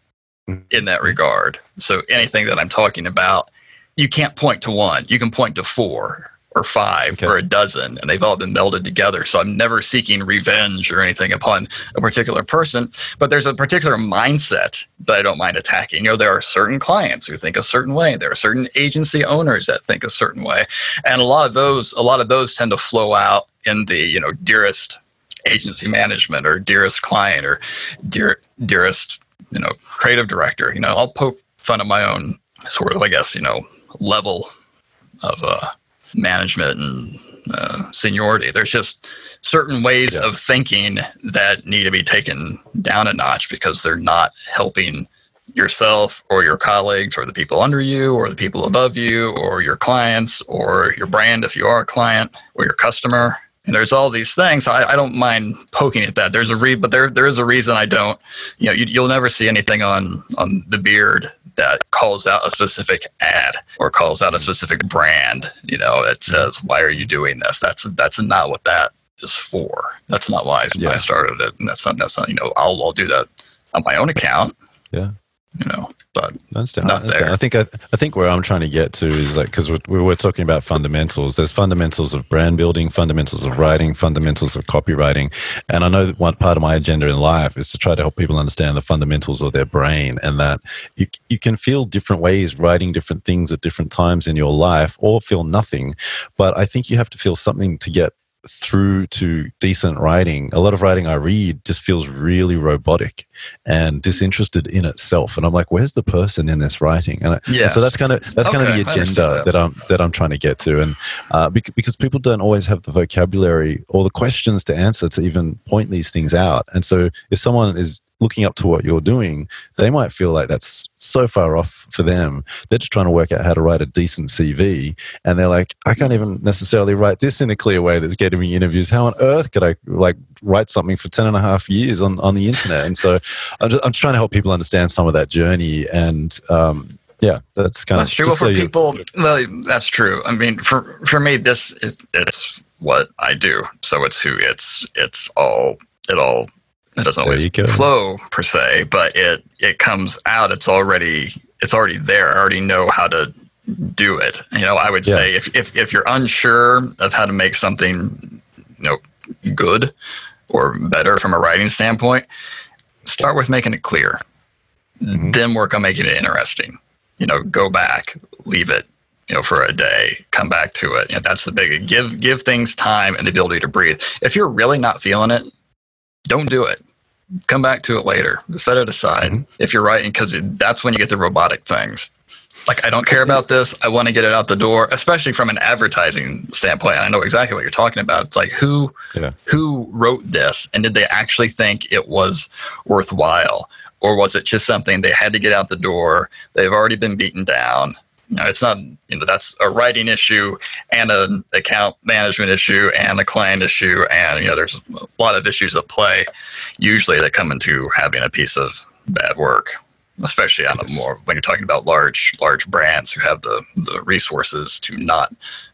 in that regard. So anything that I'm talking about, you can't point to one. You can point to four or five okay. or a dozen, and they've all been melded together. So I'm never seeking revenge or anything upon a particular person, but there's a particular mindset that I don't mind attacking. You know, there are certain clients who think a certain way. There are certain agency owners that think a certain way. And a lot of those, a lot of those tend to flow out in the, you know, dearest agency management or dearest client or dear, dearest, you know, creative director. You know, I'll poke fun at my own sort of, I guess, you know, level of uh, management and uh, seniority. There's just certain ways yeah. of thinking that need to be taken down a notch because they're not helping yourself or your colleagues or the people under you or the people above you or your clients or your brand if you are a client or your customer. And there's all these things. I, I don't mind poking at that. There's a re, but there there is a reason I don't. You know, you, you'll never see anything on on the Beard that calls out a specific ad or calls out a specific brand. You know, it says, "Why are you doing this?" That's that's not what that is for. That's not why I, yeah. I started it. And that's not that's not. You know, I'll I'll do that on my own account. Yeah. You know, but I understand. Not I, understand. There. I think I, I think where I'm trying to get to is like, because we we're, were talking about fundamentals. There's fundamentals of brand building, fundamentals of writing, fundamentals of copywriting, and I know that one part of my agenda in life is to try to help people understand the fundamentals of their brain, and that you you can feel different ways writing different things at different times in your life, or feel nothing. But I think you have to feel something to get through to decent writing. A lot of writing I read just feels really robotic and disinterested in itself, and I'm like, where's the person in this writing? And I, yes. so that's kind of that's okay, kind of the agenda that. that I'm that I'm trying to get to, and uh, because people don't always have the vocabulary or the questions to answer to even point these things out. And so if someone is looking up to what you're doing, they might feel like that's so far off for them. They're just trying to work out how to write a decent C V, and they're like, I can't even necessarily write this in a clear way that's getting me interviews. How on earth could I like write something for ten and a half years on, on the internet? And so I'm just, I'm just trying to help people understand some of that journey. And um, yeah, that's kind that's of... True. Well, for people, well, that's true. I mean, for, for me, this, it, it's what I do. So it's who, it's, it's all, it all... It doesn't always flow per se, but it, it comes out. It's already it's already there. I already know how to do it. You know, I would yeah. say if, if if you're unsure of how to make something, you know, good or better from a writing standpoint, start with making it clear. Mm-hmm. Then work on making it interesting. You know, go back, leave it, you know, for a day, come back to it. You know, that's the big give give things time and the ability to breathe. If you're really not feeling it, don't do it. Come back to it later. Set it aside mm-hmm. if you're writing, because that's when you get the robotic things. Like, I don't care about this. I want to get it out the door, especially from an advertising standpoint. I know exactly what you're talking about. It's like, who yeah. who wrote this, and did they actually think it was worthwhile, or was it just something they had to get out the door? They've already been beaten down. You know, it's not, you know, that's a writing issue and an account management issue and a client issue. And, you know, there's a lot of issues at play usually that come into having a piece of bad work, especially on yes. a more, when you're talking about large, large brands who have the, the resources to not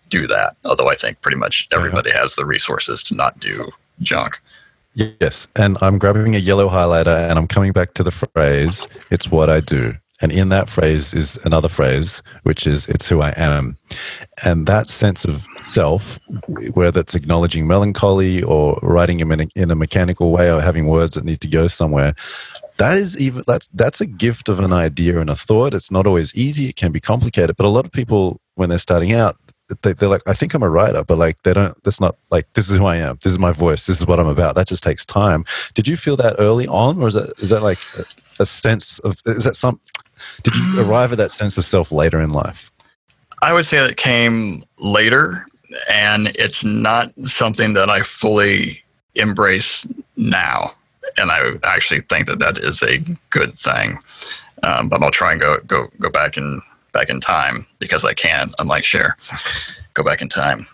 do that. Although I think pretty much everybody uh-huh. has the resources to not do junk. Yes. And I'm grabbing a yellow highlighter and I'm coming back to the phrase, it's what I do. And in that phrase is another phrase, which is, it's who I am. And that sense of self, whether it's acknowledging melancholy or writing in a, in a mechanical way or having words that need to go somewhere, that is even that's that's a gift of an idea and a thought. It's not always easy. It can be complicated. But a lot of people, when they're starting out, They, they're like, I think I'm a writer, but like, they don't, that's not like, this is who I am. This is my voice. This is what I'm about. That just takes time. Did you feel that early on? Or is that, is that like a, a sense of, is that some, did you arrive at that sense of self later in life? I would say it came later, and it's not something that I fully embrace now. And I actually think that that is a good thing. Um, but I'll try and go, go, go back and back in time, because I can, unlike Cher, go back in time.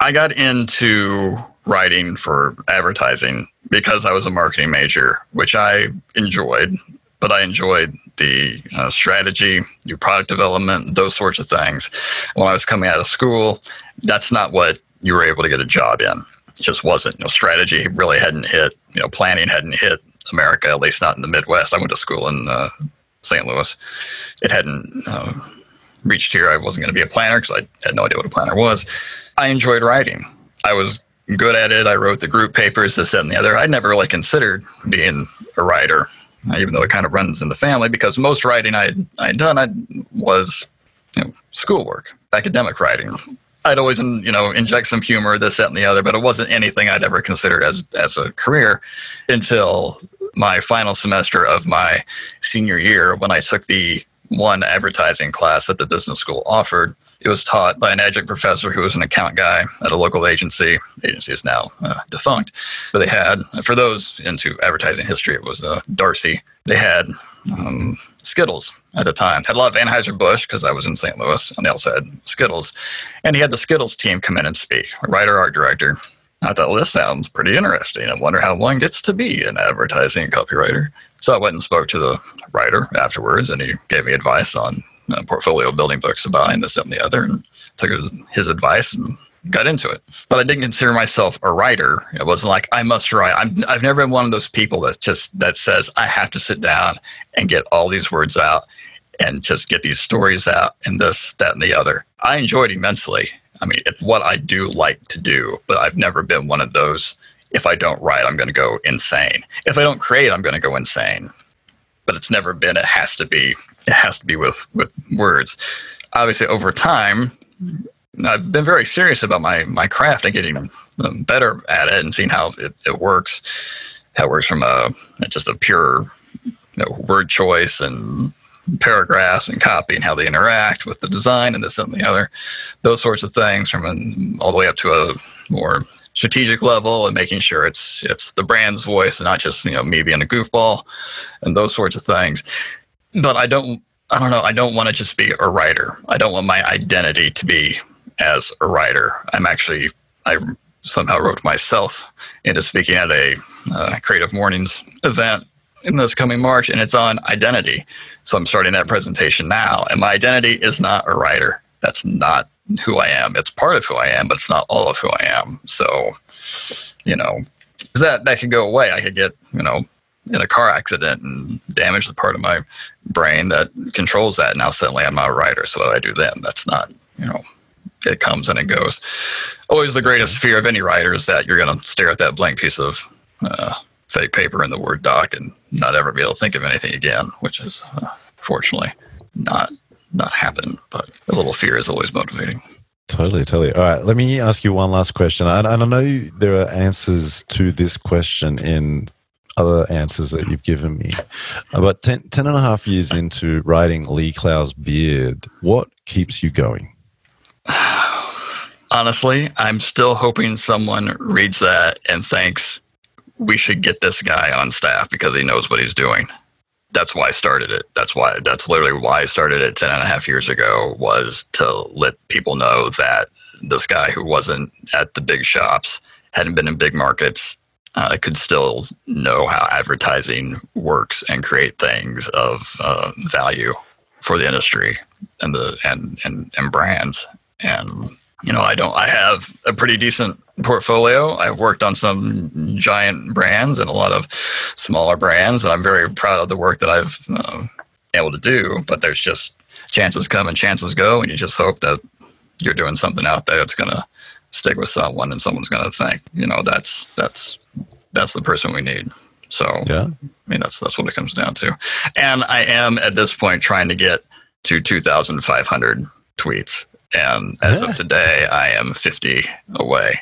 I got into writing for advertising because I was a marketing major, which I enjoyed, but I enjoyed the uh, strategy, new product development, those sorts of things. When I was coming out of school, that's not what you were able to get a job in. It just wasn't. You know, strategy really hadn't hit, you know, planning hadn't hit America, at least not in the Midwest. I went to school in uh, Saint Louis. It hadn't uh, reached here. I wasn't going to be a planner because I had no idea what a planner was. I enjoyed writing. I was good at it. I wrote the group papers, this, that, and the other. I never really considered being a writer, even though it kind of runs in the family, because most writing I had done I was you know, schoolwork, academic writing. I'd always you know, inject some humor, this, that, and the other, but it wasn't anything I'd ever considered as as a career until my final semester of my senior year when I took the one advertising class that the business school offered. It was taught by an adjunct professor who was an account guy at a local agency. The agency is now uh, defunct. But they had, for those into advertising history, it was uh, Darcy. They had um, Skittles at the time. Had a lot of Anheuser-Busch because I was in Saint Louis, and they also had Skittles. And he had the Skittles team come in and speak, a writer, art director. I thought, well, this sounds pretty interesting. I wonder how one gets to be an advertising copywriter. So I went and spoke to the writer afterwards, and he gave me advice on uh, portfolio building books to buy and this, that, and the other, and took his advice and got into it. But I didn't consider myself a writer. It wasn't like, I must write. I'm, I've never been one of those people that just that says, I have to sit down and get all these words out and just get these stories out and this, that, and the other. I enjoyed immensely. I mean, it's what I do like to do, but I've never been one of those, if I don't write, I'm going to go insane. If I don't create, I'm going to go insane. But it's never been, it has to be, it has to be with, with words. Obviously, over time, I've been very serious about my, my craft and getting better at it and seeing how it, it works, how it works from a, just a pure you know, word choice and paragraphs and copy and how they interact with the design and this and the other, those sorts of things from an, all the way up to a more strategic level and making sure it's it's the brand's voice and not just you know me being a goofball and those sorts of things. But I don't I don't know I don't want to just be a writer. I don't want my identity to be as a writer. I'm actually I somehow wrote myself into speaking at a uh, Creative Mornings event in this coming March, and it's on identity. So I'm starting that presentation now, and my identity is not a writer. That's not who I am. It's part of who I am, but it's not all of who I am. So, you know, that that could go away. I could get, you know, in a car accident and damage the part of my brain that controls that. Now suddenly I'm not a writer. So what do I do then? That's not, you know, it comes and it goes. Always the greatest fear of any writer is that you're going to stare at that blank piece of uh, fake paper in the Word doc and not ever be able to think of anything again, which is uh, fortunately not not happen. But a little fear is always motivating. Totally, totally. All right, let me ask you one last question. And I, I know there are answers to this question in other answers that you've given me. About ten, ten and a half years into writing Lee Clow's Beard, what keeps you going? Honestly, I'm still hoping someone reads that and thinks, we should get this guy on staff because he knows what he's doing. That's why I started it. That's why, that's literally why I started it ten and a half years ago, was to let people know that this guy who wasn't at the big shops, hadn't been in big markets, uh, could still know how advertising works and create things of uh, value for the industry and the and, and and brands. And you know, I don't. I have a pretty decent portfolio. I've worked on some giant brands and a lot of smaller brands, and I'm very proud of the work that I've uh, been able to do, but there's just chances come and chances go, and you just hope that you're doing something out there that's going to stick with someone and someone's going to think, you know, that's that's that's the person we need. So, yeah. I mean, that's that's what it comes down to. And I am, at this point, trying to get to two thousand five hundred tweets, and as yeah. of today, I am fifty away.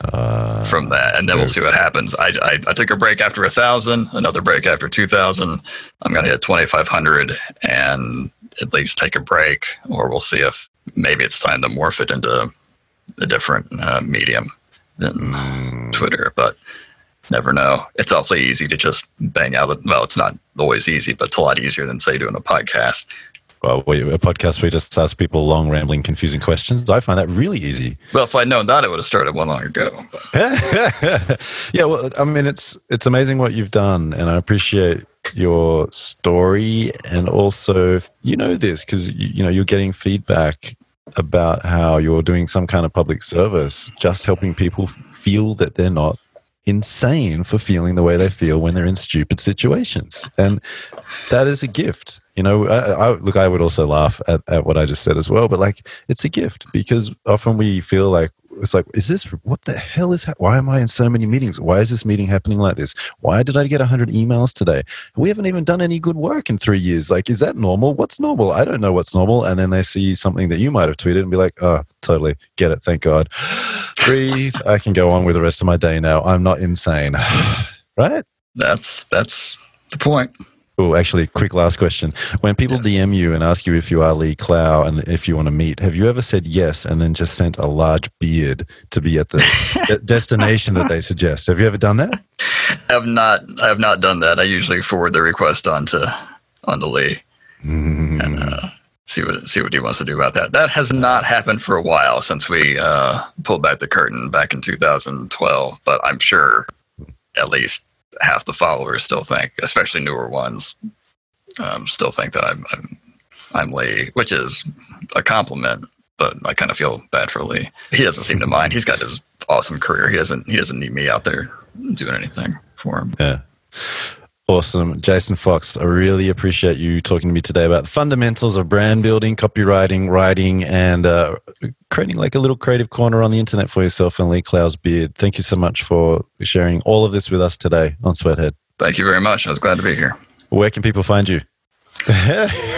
Uh, from that, and then we'll see what happens. I, I I took a break after a thousand, another break after two thousand. I'm going to hit twenty-five hundred and at least take a break, or we'll see if maybe it's time to morph it into a different uh, medium than mm. Twitter, but never know. It's awfully easy to just bang out. Well, it's not always easy, but it's a lot easier than, say, doing a podcast. well, we, a podcast where we just ask people long, rambling, confusing questions. I find that really easy. Well, if I'd known that, I would have started one long ago. Yeah, well, I mean, it's it's amazing what you've done, and I appreciate your story, and also, you know this because you, you know you're getting feedback about how you're doing some kind of public service, just helping people feel that they're not insane for feeling the way they feel when they're in stupid situations. And that is a gift. You know, I, I, look, I would also laugh at, at what I just said as well, but like, it's a gift, because often we feel like, it's like, is this, what the hell is, ha- why am I in so many meetings? Why is this meeting happening like this? Why did I get one hundred emails today? We haven't even done any good work in three years. Like, is that normal? What's normal? I don't know what's normal. And then they see something that you might have tweeted and be like, oh, totally get it. Thank God. Breathe. I can go on with the rest of my day now. I'm not insane. Right? That's, that's the point. Oh, actually, quick last question. When people yes. D M you and ask you if you are Lee Clow and if you want to meet, have you ever said yes and then just sent a large beard to be at the de- destination that they suggest? Have you ever done that? I have not. I have not done that. I usually forward the request on to, on to Lee mm. and uh, see what see what he wants to do about that. That has not happened for a while since we uh, pulled back the curtain back in two thousand twelve, but I'm sure at least half the followers still think, especially newer ones, um, still think that I'm, I'm I'm Lee, which is a compliment. But I kind of feel bad for Lee. He doesn't seem to mind. He's got his awesome career. He doesn't he doesn't need me out there doing anything for him. Yeah, awesome, Jason Fox. I really appreciate you talking to me today about the fundamentals of brand building, copywriting, writing, and uh, creating like a little creative corner on the internet for yourself and Lee Clow's beard. Thank you so much for sharing all of this with us today on Sweathead. Thank you very much. I was glad to be here. Where can people find you?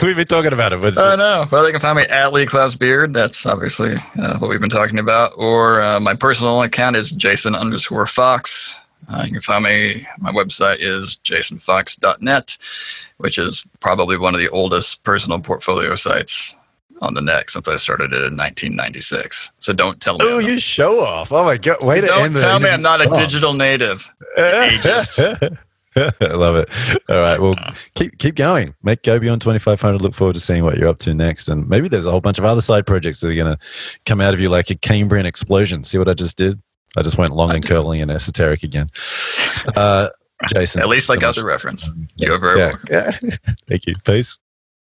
We've been talking about it. Oh, uh, no. Well, they can find me at Lee Clow's beard. That's obviously uh, what we've been talking about. Or uh, my personal account is Jason underscore Fox. Uh, you can find me. My website is jason fox dot net, which is probably one of the oldest personal portfolio sites on the net since I started it in nineteen ninety-six. So don't tell me. Oh, you show off. Oh my God. Way to end the. Don't tell me I'm not a digital native. Ageist. I love it. All right. Well, keep keep going. Make Go Beyond twenty-five hundred. Look forward to seeing what you're up to next. And maybe there's a whole bunch of other side projects that are going to come out of you like a Cambrian explosion. See what I just did? I just went long and curly and esoteric again. Uh, Jason. At least I got the reference. You're very welcome. Thank you. Peace.